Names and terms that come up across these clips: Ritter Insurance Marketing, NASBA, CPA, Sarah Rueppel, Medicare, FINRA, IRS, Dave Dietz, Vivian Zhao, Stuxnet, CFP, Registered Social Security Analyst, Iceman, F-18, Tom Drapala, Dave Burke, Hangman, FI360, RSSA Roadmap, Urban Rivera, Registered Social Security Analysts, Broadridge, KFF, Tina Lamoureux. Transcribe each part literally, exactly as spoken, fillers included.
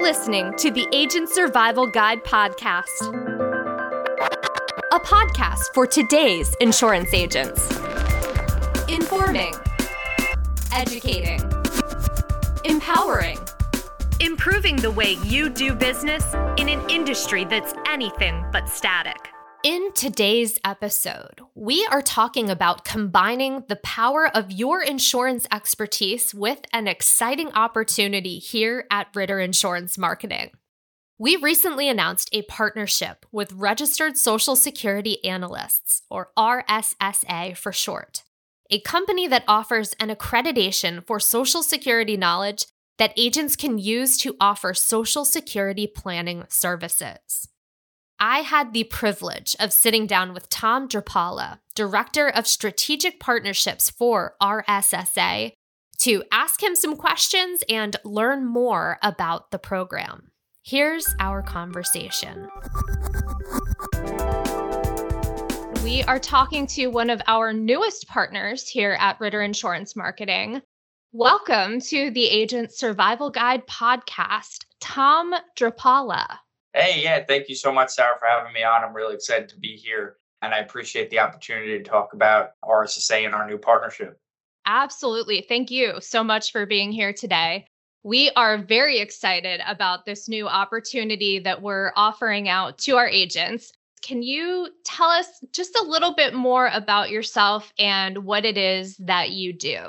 listening to the Agent Survival Guide podcast, a podcast for today's insurance agents. Informing, educating, empowering, improving the way you do business in an industry that's anything but static. In today's episode, we are talking about combining the power of your insurance expertise with an exciting opportunity here at Ritter Insurance Marketing. We recently announced a partnership with Registered Social Security Analysts, or R S S A for short, a company that offers an accreditation for Social Security knowledge that agents can use to offer Social Security planning services. I had the privilege of sitting down with Tom Drapala, Director of Strategic Partnerships for R S S A, to ask him some questions and learn more about the program. Here's our conversation. We are talking to one of our newest partners here at Ritter Insurance Marketing. Welcome to the Agent Survival Guide podcast, Tom Drapala. Hey, yeah, thank you so much, Sarah, for having me on. I'm really excited to be here, and I appreciate the opportunity to talk about R S S A and our new partnership. Absolutely. Thank you so much for being here today. We are very excited about this new opportunity that we're offering out to our agents. Can you tell us just a little bit more about yourself and what it is that you do?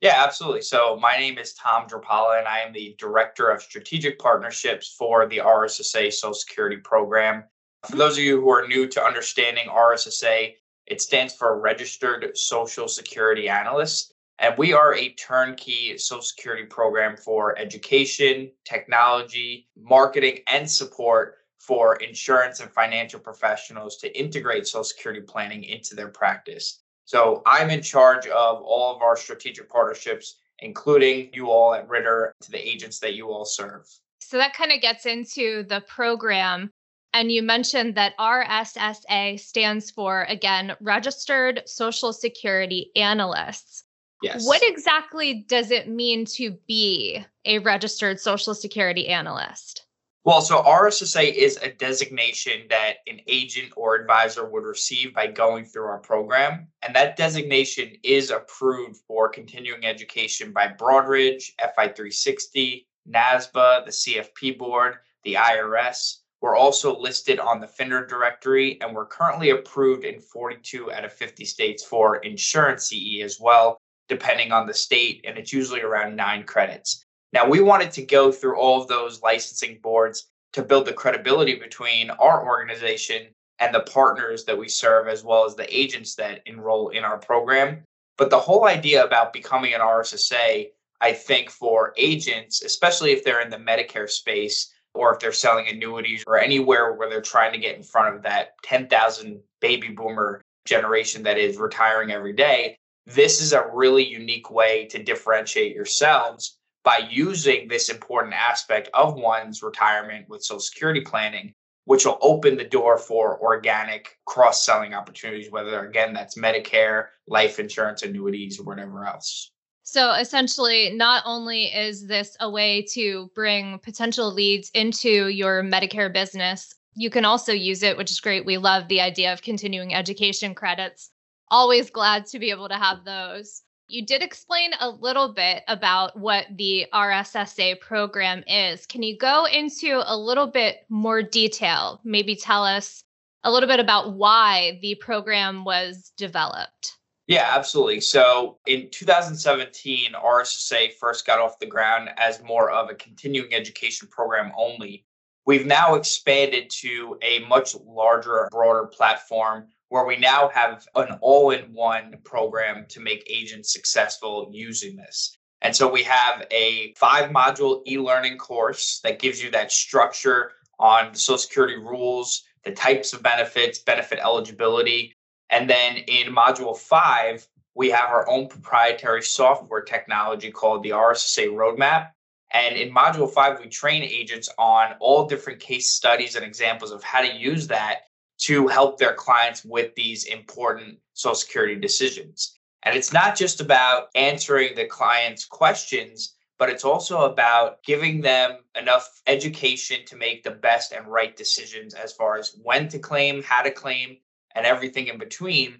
Yeah, absolutely. So my name is Tom Drapala, and I am the Director of Strategic Partnerships for the R S S A Social Security Program. For those of you who are new to understanding R S S A, it stands for Registered Social Security Analysts, and we are a turnkey Social Security program for education, technology, marketing, and support for insurance and financial professionals to integrate Social Security planning into their practice. So I'm in charge of all of our strategic partnerships, including you all at Ritter, to the agents that you all serve. So that kind of gets into the program. And you mentioned that R S S A stands for, again, Registered Social Security Analysts. Yes. What exactly does it mean to be a registered Social Security Analyst? Well, so R S S A is a designation that an agent or advisor would receive by going through our program. And that designation is approved for continuing education by Broadridge, F I three sixty, NASBA, the C F P board, the I R S. We're also listed on the FINRA directory, and we're currently approved in forty-two out of fifty states for insurance C E as well, depending on the state, and it's usually around nine credits. Now, we wanted to go through all of those licensing boards to build the credibility between our organization and the partners that we serve, as well as the agents that enroll in our program. But the whole idea about becoming an R S S A, I think for agents, especially if they're in the Medicare space or if they're selling annuities or anywhere where they're trying to get in front of that ten thousand baby boomer generation that is retiring every day, this is a really unique way to differentiate yourselves by using this important aspect of one's retirement with Social Security planning, which will open the door for organic cross-selling opportunities, whether, again, that's Medicare, life insurance, annuities, or whatever else. So essentially, not only is this a way to bring potential leads into your Medicare business, you can also use it, which is great. We love the idea of continuing education credits. Always glad to be able to have those. You did explain a little bit about what the R S S A program is. Can you go into a little bit more detail? Maybe tell us a little bit about why the program was developed. Yeah, absolutely. So in two thousand seventeen, R S S A first got off the ground as more of a continuing education program only. We've now expanded to a much larger, broader platform where we now have an all-in-one program to make agents successful using this. And so we have a five-module e-learning course that gives you that structure on the Social Security rules, the types of benefits, benefit eligibility. And then in module five, we have our own proprietary software technology called the R S S A Roadmap. And in module five, we train agents on all different case studies and examples of how to use that to help their clients with these important Social Security decisions. And it's not just about answering the client's questions, but it's also about giving them enough education to make the best and right decisions as far as when to claim, how to claim, and everything in between.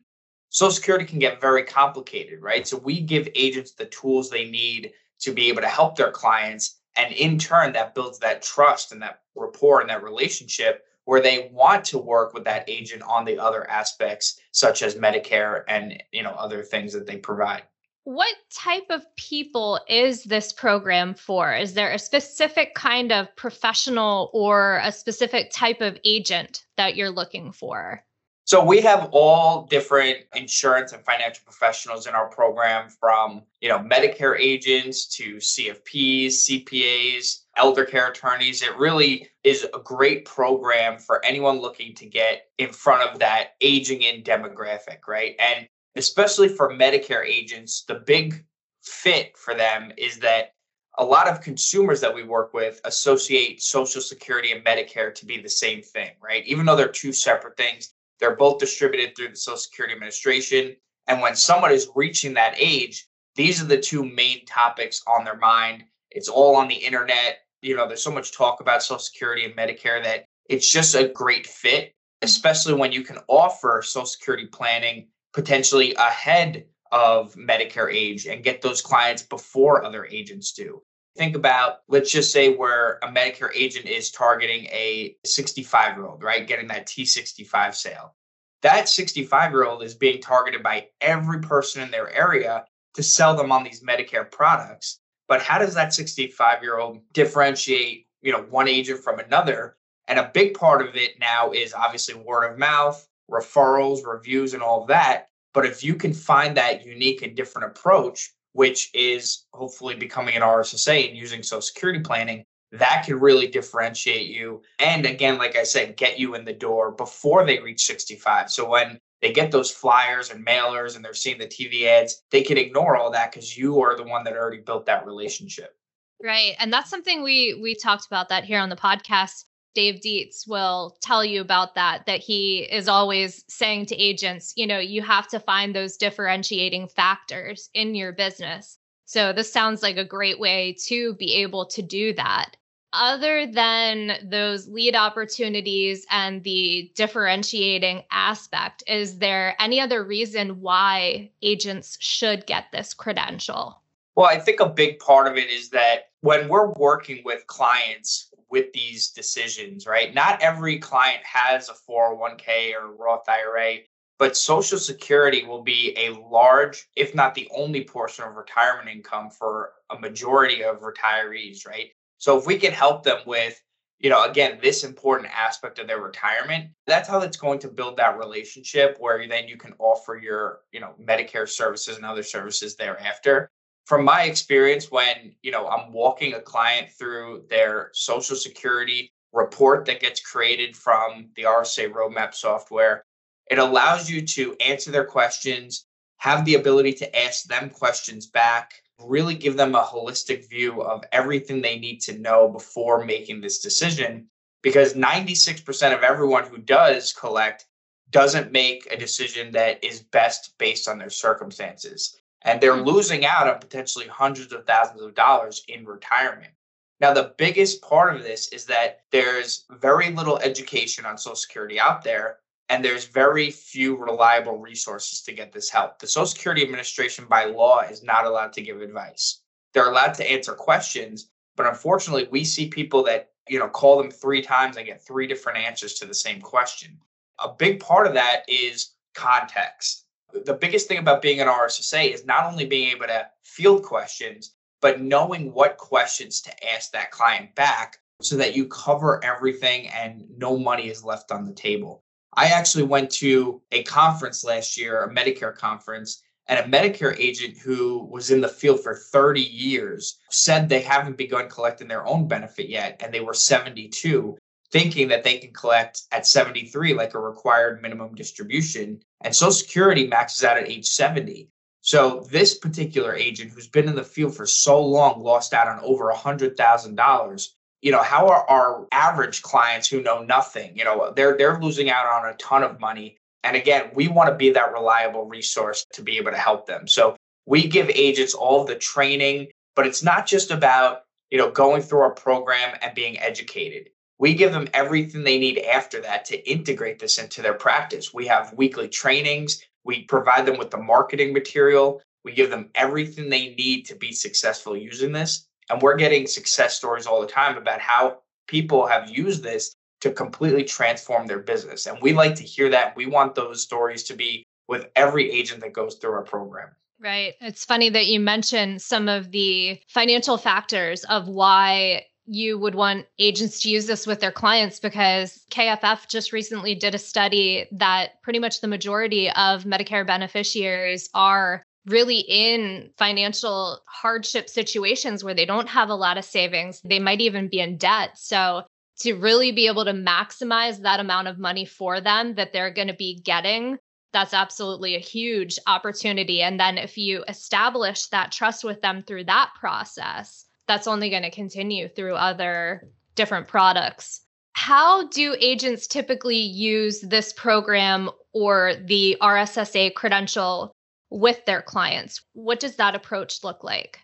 Social Security can get very complicated, right? So we give agents the tools they need to be able to help their clients. And in turn, that builds that trust and that rapport and that relationship where they want to work with that agent on the other aspects, such as Medicare and, you know, other things that they provide. What type of people is this program for? Is there a specific kind of professional or a specific type of agent that you're looking for? So we have all different insurance and financial professionals in our program, from, you know, Medicare agents to C F Ps, C P As, elder care attorneys. It really is a great program for anyone looking to get in front of that aging in demographic, right? And especially for Medicare agents, the big fit for them is that a lot of consumers that we work with associate Social Security and Medicare to be the same thing, right? Even though they're two separate things, they're both distributed through the Social Security Administration. And when someone is reaching that age, these are the two main topics on their mind. It's all on the internet. You know, there's so much talk about Social Security and Medicare that it's just a great fit, especially when you can offer Social Security planning potentially ahead of Medicare age and get those clients before other agents do. Think about, let's just say where a Medicare agent is targeting a sixty-five-year-old, right? Getting that T sixty-five sale. That sixty-five-year-old is being targeted by every person in their area to sell them on these Medicare products. But how does that sixty-five-year-old differentiate, you know, one agent from another? And a big part of it now is obviously word of mouth, referrals, reviews, and all of that. But if you can find that unique and different approach, which is hopefully becoming an R S S A and using Social Security planning, that can really differentiate you. And again, like I said, get you in the door before they reach sixty-five. So when they get those flyers and mailers and they're seeing the T V ads, they can ignore all that because you are the one that already built that relationship. Right. And that's something we we talked about that here on the podcast. Dave Dietz will tell you about that, that he is always saying to agents, you know, you have to find those differentiating factors in your business. So this sounds like a great way to be able to do that. Other than those lead opportunities and the differentiating aspect, is there any other reason why agents should get this credential? Well, I think a big part of it is that when we're working with clients with these decisions, right? Not every client has a four oh one k or Roth I R A, but Social Security will be a large, if not the only portion of retirement income for a majority of retirees, right? So if we can help them with, you know, again, this important aspect of their retirement, that's how it's going to build that relationship where then you can offer your, you know, Medicare services and other services thereafter. From my experience, when, you know, I'm walking a client through their Social Security report that gets created from the R S S A Roadmap software, it allows you to answer their questions, have the ability to ask them questions back, really give them a holistic view of everything they need to know before making this decision. Because ninety-six percent of everyone who does collect doesn't make a decision that is best based on their circumstances. And they're losing out on potentially hundreds of thousands of dollars in retirement. Now, the biggest part of this is that there's very little education on Social Security out there, and there's very few reliable resources to get this help. The Social Security Administration by law is not allowed to give advice. They're allowed to answer questions, but unfortunately, we see people that, you know, call them three times and get three different answers to the same question. A big part of that is context. The biggest thing about being an R S S A is not only being able to field questions, but knowing what questions to ask that client back so that you cover everything and no money is left on the table. I actually went to a conference last year, a Medicare conference, and a Medicare agent who was in the field for thirty years said they haven't begun collecting their own benefit yet, and they were seventy-two. Thinking that they can collect at seventy-three, like a required minimum distribution. And Social Security maxes out at age seventy. So this particular agent who's been in the field for so long lost out on over one hundred thousand dollars. You know, how are our average clients who know nothing? You know, they're they're losing out on a ton of money. And again, we want to be that reliable resource to be able to help them. So we give agents all the training, But it's not just about, you know, going through our program and being educated. We give them everything they need after that to integrate this into their practice. We have weekly trainings. We provide them with the marketing material. We give them everything they need to be successful using this. And we're getting success stories all the time about how people have used this to completely transform their business. And we like to hear that. We want those stories to be with every agent that goes through our program. Right. It's funny that you mentioned some of the financial factors of why you would want agents to use this with their clients, because K F F just recently did a study that pretty much the majority of Medicare beneficiaries are really in financial hardship situations where they don't have a lot of savings. They might even be in debt. So to really be able to maximize that amount of money for them that they're going to be getting, that's absolutely a huge opportunity. And then if you establish that trust with them through that process, that's only going to continue through other different products. How do agents typically use this program or the R S S A credential with their clients? What does that approach look like?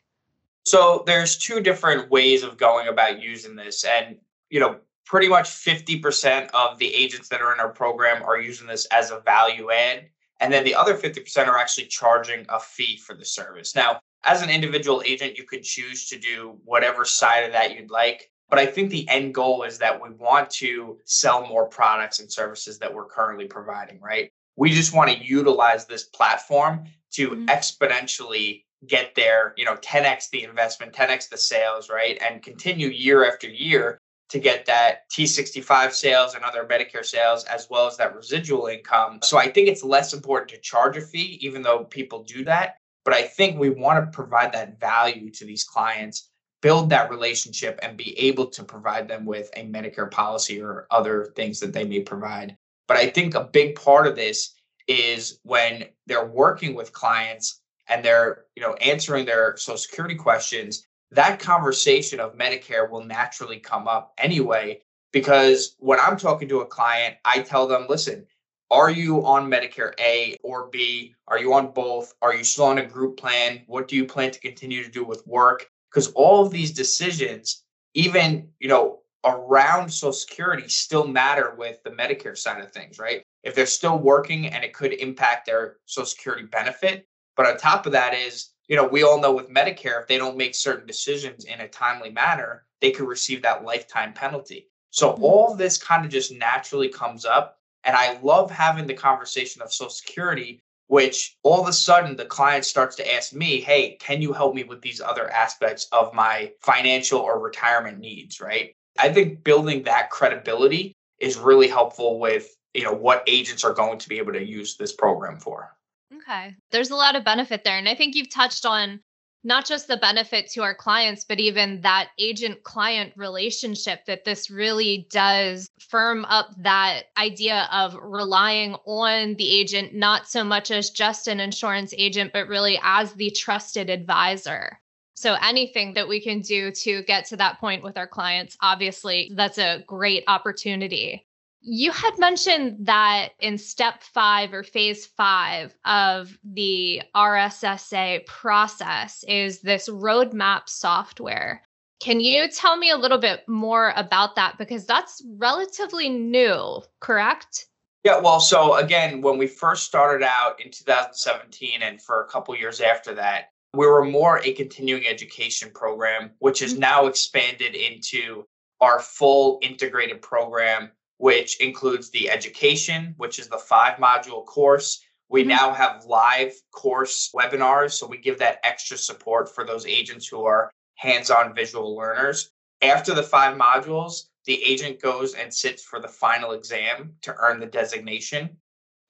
So there's two different ways of going about using this. And, you know, pretty much fifty percent of the agents that are in our program are using this as a value add. And then the other fifty percent are actually charging a fee for the service. Now, as an individual agent, you could choose to do whatever side of that you'd like. But I think the end goal is that we want to sell more products and services that we're currently providing, right? We just want to utilize this platform to mm-hmm. exponentially get there, you know, ten x the investment, ten x the sales, right? And continue year after year to get that T sixty-five sales and other Medicare sales, as well as that residual income. So I think it's less important to charge a fee, even though people do that. But I think we want to provide that value to these clients, build that relationship, and be able to provide them with a Medicare policy or other things that they may provide. But I think a big part of this is when they're working with clients and they're, you know, answering their Social Security questions, that conversation of Medicare will naturally come up anyway, because when I'm talking to a client, I tell them, listen, are you on Medicare A or B? Are you on both? Are you still on a group plan? What do you plan to continue to do with work? Because all of these decisions, even, you know, around Social Security still matter with the Medicare side of things, right? If they're still working and it could impact their Social Security benefit. But on top of that is, you know, we all know with Medicare, if they don't make certain decisions in a timely manner, they could receive that lifetime penalty. So all this kind of just naturally comes up. And I love having the conversation of Social Security, which all of a sudden the client starts to ask me, hey, can you help me with these other aspects of my financial or retirement needs, right? I think building that credibility is really helpful with, you know, what agents are going to be able to use this program for. Okay. There's a lot of benefit there. And I think you've touched on not just the benefit to our clients, but even that agent-client relationship, that this really does firm up that idea of relying on the agent, not so much as just an insurance agent, but really as the trusted advisor. So anything that we can do to get to that point with our clients, obviously, that's a great opportunity. You had mentioned that in step five or phase five of the R S S A process is this roadmap software. Can you tell me a little bit more about that? Because that's relatively new, correct? Yeah, well, so again, when we first started out in two thousand seventeen and for a couple of years after that, we were more a continuing education program, which is now expanded into our full integrated program, which includes the education, which is the five module course. We mm-hmm. now have live course webinars. So we give that extra support for those agents who are hands-on visual learners. After the five modules, the agent goes and sits for the final exam to earn the designation.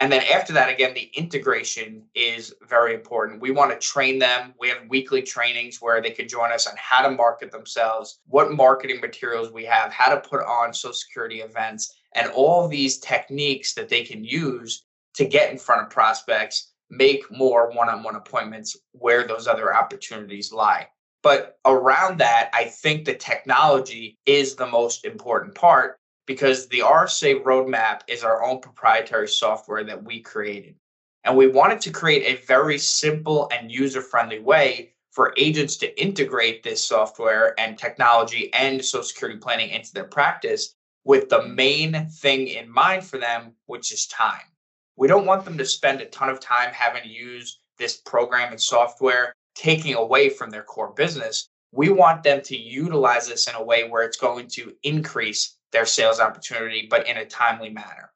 And then after that, again, the integration is very important. We want to train them. We have weekly trainings where they can join us on how to market themselves, what marketing materials we have, how to put on Social Security events, and all these techniques that they can use to get in front of prospects, make more one-on-one appointments where those other opportunities lie. But around that, I think the technology is the most important part, because the R S S A Roadmap is our own proprietary software that we created. And we wanted to create a very simple and user-friendly way for agents to integrate this software and technology and social security planning into their practice with the main thing in mind for them, which is time. We don't want them to spend a ton of time having to use this program and software, taking away from their core business. We want them to utilize this in a way where it's going to increase their sales opportunity, but in a timely manner.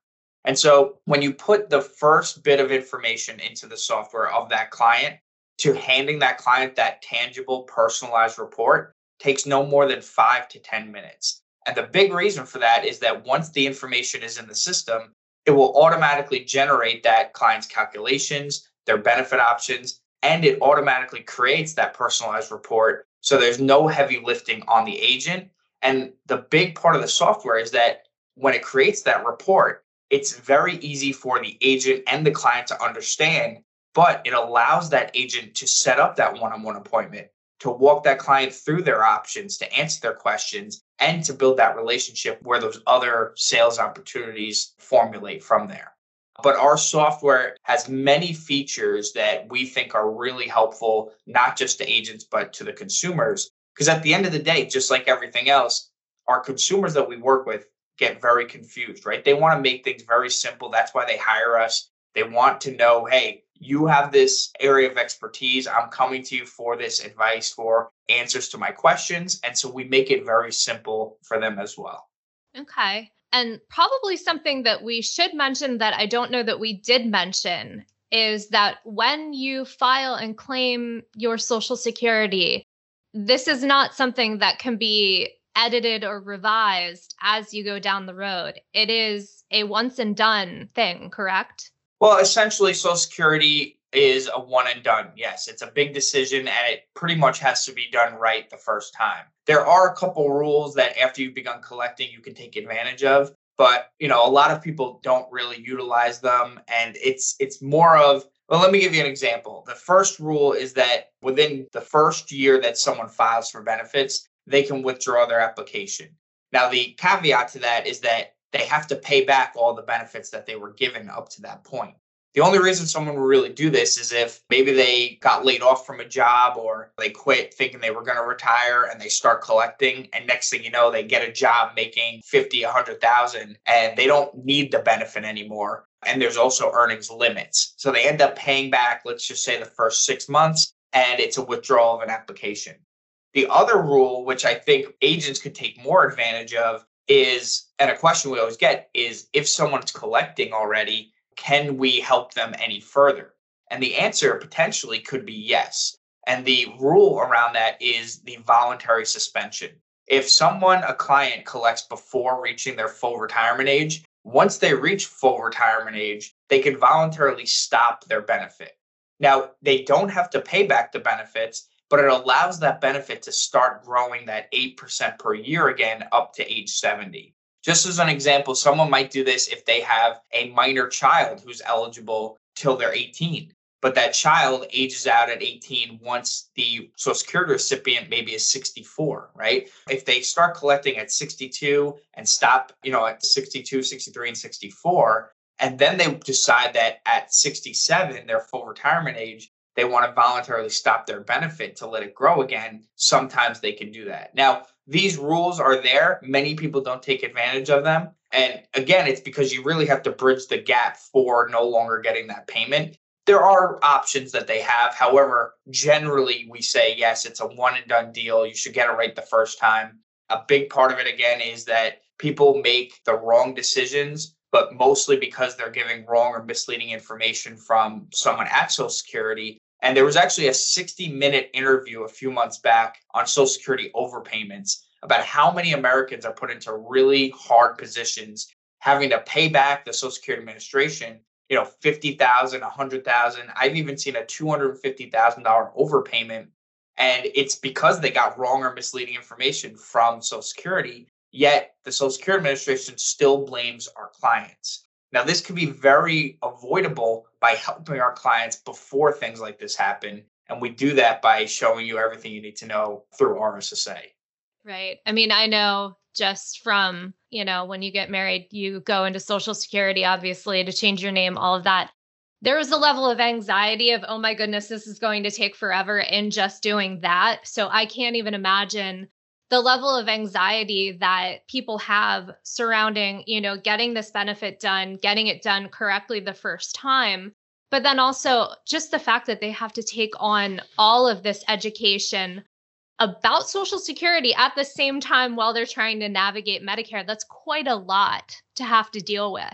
And so when you put the first bit of information into the software of that client, to handing that client that tangible, personalized report takes no more than five to ten minutes. And the big reason for that is that once the information is in the system, it will automatically generate that client's calculations, their benefit options, and it automatically creates that personalized report. So there's no heavy lifting on the agent. And the big part of the software is that when it creates that report, it's very easy for the agent and the client to understand, but it allows that agent to set up that one-on-one appointment, to walk that client through their options, to answer their questions, and to build that relationship where those other sales opportunities formulate from there. But our software has many features that we think are really helpful, not just to agents, but to the consumers. Because at the end of the day, just like everything else, our consumers that we work with get very confused, right? They want to make things very simple. That's why they hire us. They want to know, hey, you have this area of expertise. I'm coming to you for this advice, for answers to my questions. And so we make it very simple for them as well. Okay. And probably something that we should mention that I don't know that we did mention is that when you file and claim your Social Security, this is not something that can be edited or revised as you go down the road. It is a once and done thing, correct? Well, essentially, Social Security is a one and done. Yes, it's a big decision and it pretty much has to be done right the first time. There are a couple rules that after you've begun collecting, you can take advantage of. But, you know, a lot of people don't really utilize them. And it's it's more of, well, let me give you an example. The first rule is that within the first year that someone files for benefits, they can withdraw their application. Now, the caveat to that is that they have to pay back all the benefits that they were given up to that point. The only reason someone would really do this is if maybe they got laid off from a job or they quit thinking they were going to retire and they start collecting. And next thing you know, they get a job making fifty, a hundred thousand and they don't need the benefit anymore. And there's also earnings limits. So they end up paying back, let's just say the first six months, and it's a withdrawal of an application. The other rule, which I think agents could take more advantage of, is, and a question we always get is, if someone's collecting already, can we help them any further? And the answer potentially could be yes. And the rule around that is the voluntary suspension. If someone, a client, collects before reaching their full retirement age, once they reach full retirement age, they can voluntarily stop their benefit. Now, they don't have to pay back the benefits, but it allows that benefit to start growing that eight percent per year again up to age seventy. Just as an example, someone might do this if they have a minor child who's eligible till they're eighteen, but that child ages out at eighteen once the Social Security recipient maybe is sixty-four, right? If they start collecting at sixty-two and stop, you know, at sixty-two, sixty-three, and sixty-four, and then they decide that at sixty-seven, their full retirement age, they want to voluntarily stop their benefit to let it grow again, sometimes they can do that. Now, these rules are there. Many people don't take advantage of them. And again, it's because you really have to bridge the gap for no longer getting that payment. There are options that they have. However, generally, we say, yes, it's a one and done deal. You should get it right the first time. A big part of it, again, is that people make the wrong decisions, but mostly because they're giving wrong or misleading information from someone at Social Security. And there was actually a sixty minute interview a few months back on Social Security overpayments about how many Americans are put into really hard positions, having to pay back the Social Security administration, you know, fifty thousand, a hundred thousand. I've even seen a two hundred fifty thousand dollars overpayment. And it's because they got wrong or misleading information from Social Security. Yet the Social Security administration still blames our clients. Now, this could be very avoidable by helping our clients before things like this happen. And we do that by showing you everything you need to know through R S S A. Right. I mean, I know just from, you know, when you get married, you go into Social Security, obviously, to change your name, all of that. there was a level of anxiety of, oh my goodness, this is going to take forever in just doing that. So I can't even imagine the level of anxiety that people have surrounding, you know, getting this benefit done, getting it done correctly the first time, but then also just the fact that they have to take on all of this education about Social Security at the same time while they're trying to navigate Medicare. That's quite a lot to have to deal with.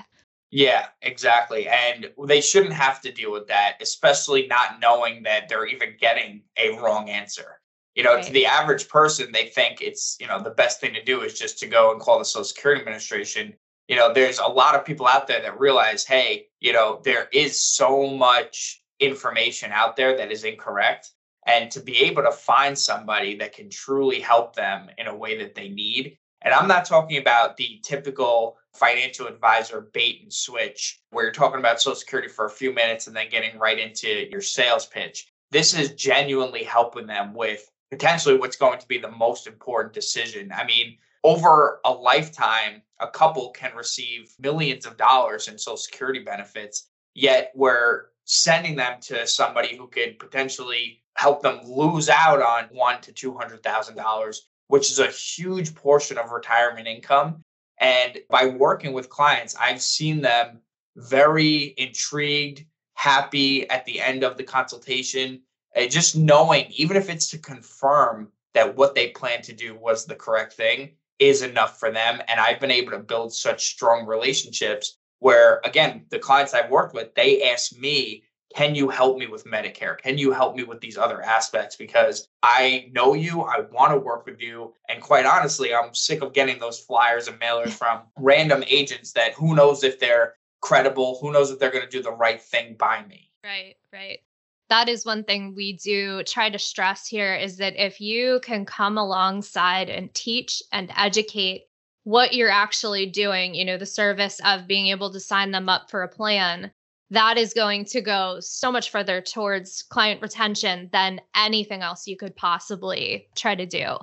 Yeah, exactly. And they shouldn't have to deal with that, especially not knowing that they're even getting a wrong answer. You know, right. To the average person, they think it's, you know, the best thing to do is just to go and call the Social Security Administration. You know, there's a lot of people out there that realize, hey, you know, there is so much information out there that is incorrect. And to be able to find somebody that can truly help them in a way that they need. And I'm not talking about the typical financial advisor bait and switch, where you're talking about Social Security for a few minutes and then getting right into your sales pitch. This is genuinely helping them with potentially what's going to be the most important decision. I mean, over a lifetime, a couple can receive millions of dollars in Social Security benefits, yet we're sending them to somebody who could potentially help them lose out on one to two hundred thousand dollars, which is a huge portion of retirement income. And by working with clients, I've seen them very intrigued, happy at the end of the consultation, and just knowing, even if it's to confirm that what they plan to do was the correct thing, is enough for them. And I've been able to build such strong relationships where, again, the clients I've worked with, they ask me, can you help me with Medicare? Can you help me with these other aspects? Because I know you, I want to work with you. And quite honestly, I'm sick of getting those flyers and mailers from random agents that who knows if they're credible, who knows if they're going to do the right thing by me. Right, right. That is one thing we do try to stress here is that if you can come alongside and teach and educate what you're actually doing, you know, the service of being able to sign them up for a plan, that is going to go so much further towards client retention than anything else you could possibly try to do.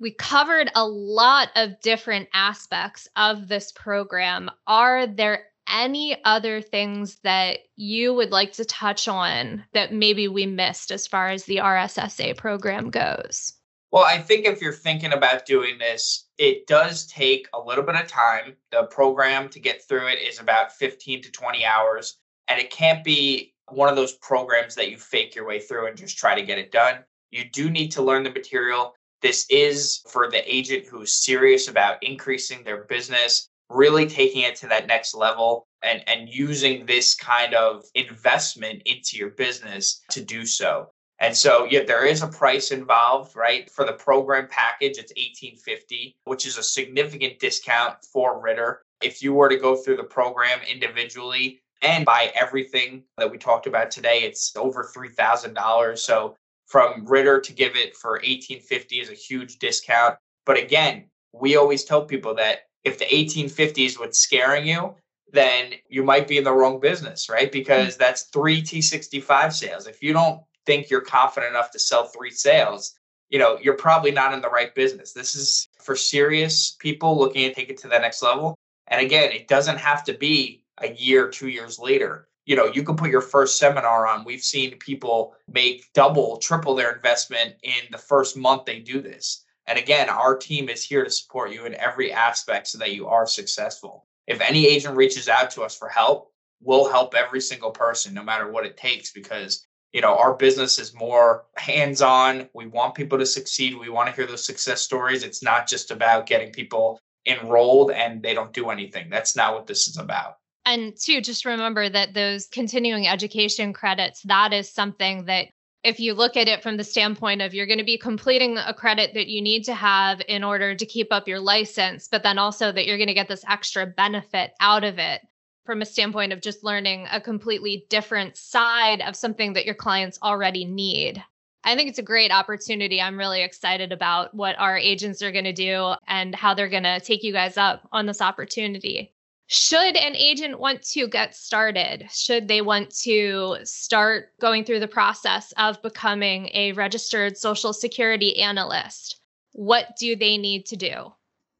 We covered a lot of different aspects of this program. Are there any other things that you would like to touch on that maybe we missed as far as the R S S A program goes? Well, I think if you're thinking about doing this, it does take a little bit of time. The program to get through it is about fifteen to twenty hours. And it can't be one of those programs that you fake your way through and just try to get it done. You do need to learn the material. This is for the agent who's serious about increasing their business, really taking it to that next level and, and using this kind of investment into your business to do so. And so, yeah, there is a price involved, right? For the program package, it's eighteen fifty, which is a significant discount for Ritter. If you were to go through the program individually, and by everything that we talked about today, it's over three thousand dollars. So from Ritter to give it for eighteen fifty is a huge discount. But again, we always tell people that if the eighteen fifty is what's scaring you, then you might be in the wrong business, right? Because that's three T sixty-five sales. If you don't think you're confident enough to sell three sales, you know, you're probably not in the right business. This is for serious people looking to take it to the next level. And again, it doesn't have to be a year, two years later. You know, you can put your first seminar on. We've seen people make double, triple their investment in the first month they do this. And again, our team is here to support you in every aspect so that you are successful. If any agent reaches out to us for help, we'll help every single person, no matter what it takes, because, you know, our business is more hands-on. We want people to succeed. We want to hear those success stories. It's not just about getting people enrolled and they don't do anything. That's not what this is about. And two, just remember that those continuing education credits, that is something that if you look at it from the standpoint of you're going to be completing a credit that you need to have in order to keep up your license, but then also that you're going to get this extra benefit out of it from a standpoint of just learning a completely different side of something that your clients already need. I think it's a great opportunity. I'm really excited about what our agents are going to do and how they're going to take you guys up on this opportunity. Should an agent want to get started? Should they want to start going through the process of becoming a registered Social Security analyst? What do they need to do?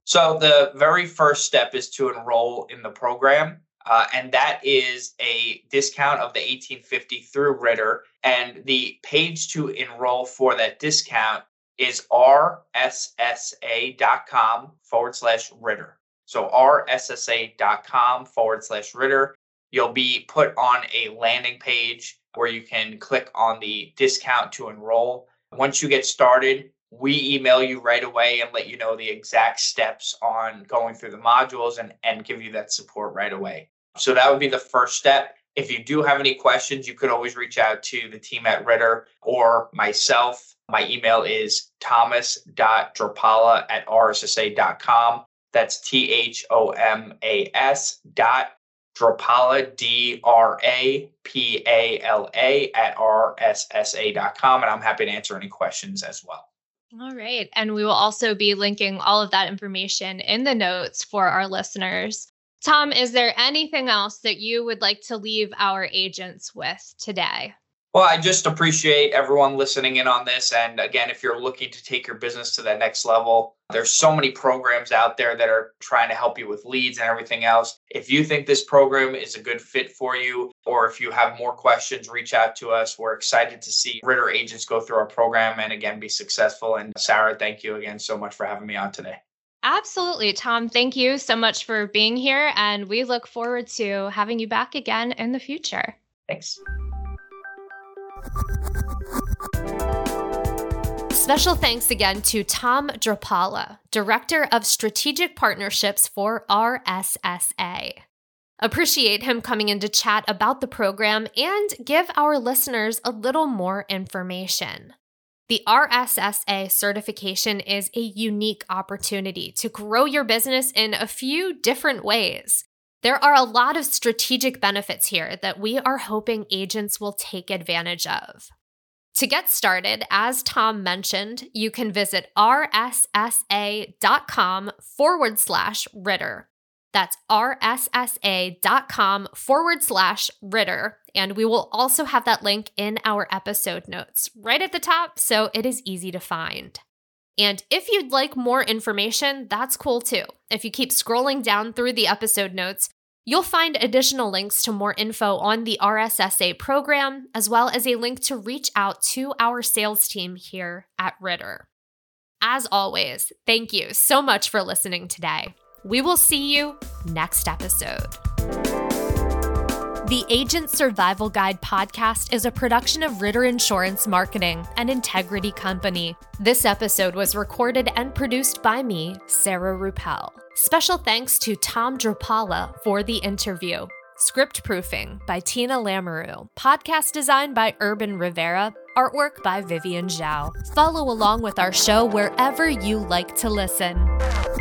So the very first step is to enroll in the program. Uh, and that is a discount of the eighteen fifty through Ritter. And the page to enroll for that discount is rssa.com forward slash Ritter. So rssa.com forward slash Ritter. You'll be put on a landing page where you can click on the discount to enroll. Once you get started, we email you right away and let you know the exact steps on going through the modules and, and give you that support right away. So that would be the first step. If you do have any questions, you could always reach out to the team at Ritter or myself. My email is thomas.drapala at rssa.com. That's T H O M A S dot Drapala, D R A P A L A at R S S A dot com. And I'm happy to answer any questions as well. All right. And we will also be linking all of that information in the notes for our listeners. Tom, is there anything else that you would like to leave our agents with today? Well, I just appreciate everyone listening in on this. And again, if you're looking to take your business to that next level, there's so many programs out there that are trying to help you with leads and everything else. If you think this program is a good fit for you, or if you have more questions, reach out to us. We're excited to see Ritter agents go through our program and again, be successful. And Sarah, thank you again so much for having me on today. Absolutely, Tom. Thank you so much for being here. And we look forward to having you back again in the future. Thanks. Special thanks again to Tom Drapala, Director of Strategic Partnerships for R S S A. Appreciate him coming in to chat about the program and give our listeners a little more information. The R S S A certification is a unique opportunity to grow your business in a few different ways. There are a lot of strategic benefits here that we are hoping agents will take advantage of. To get started, as Tom mentioned, you can visit rssa.com forward slash Ritter. That's rssa.com forward slash Ritter. And we will also have that link in our episode notes right at the top, so it is easy to find. And if you'd like more information, that's cool too. If you keep scrolling down through the episode notes, you'll find additional links to more info on the R S S A program, as well as a link to reach out to our sales team here at Ritter. As always, thank you so much for listening today. We will see you next episode. The Agent Survival Guide podcast is a production of Ritter Insurance Marketing, an Integrity company. This episode was recorded and produced by me, Sarah Rueppel. Special thanks to Tom Drapala for the interview. Script proofing by Tina Lamoureux. Podcast design by Urban Rivera. Artwork by Vivian Zhao. Follow along with our show wherever you like to listen.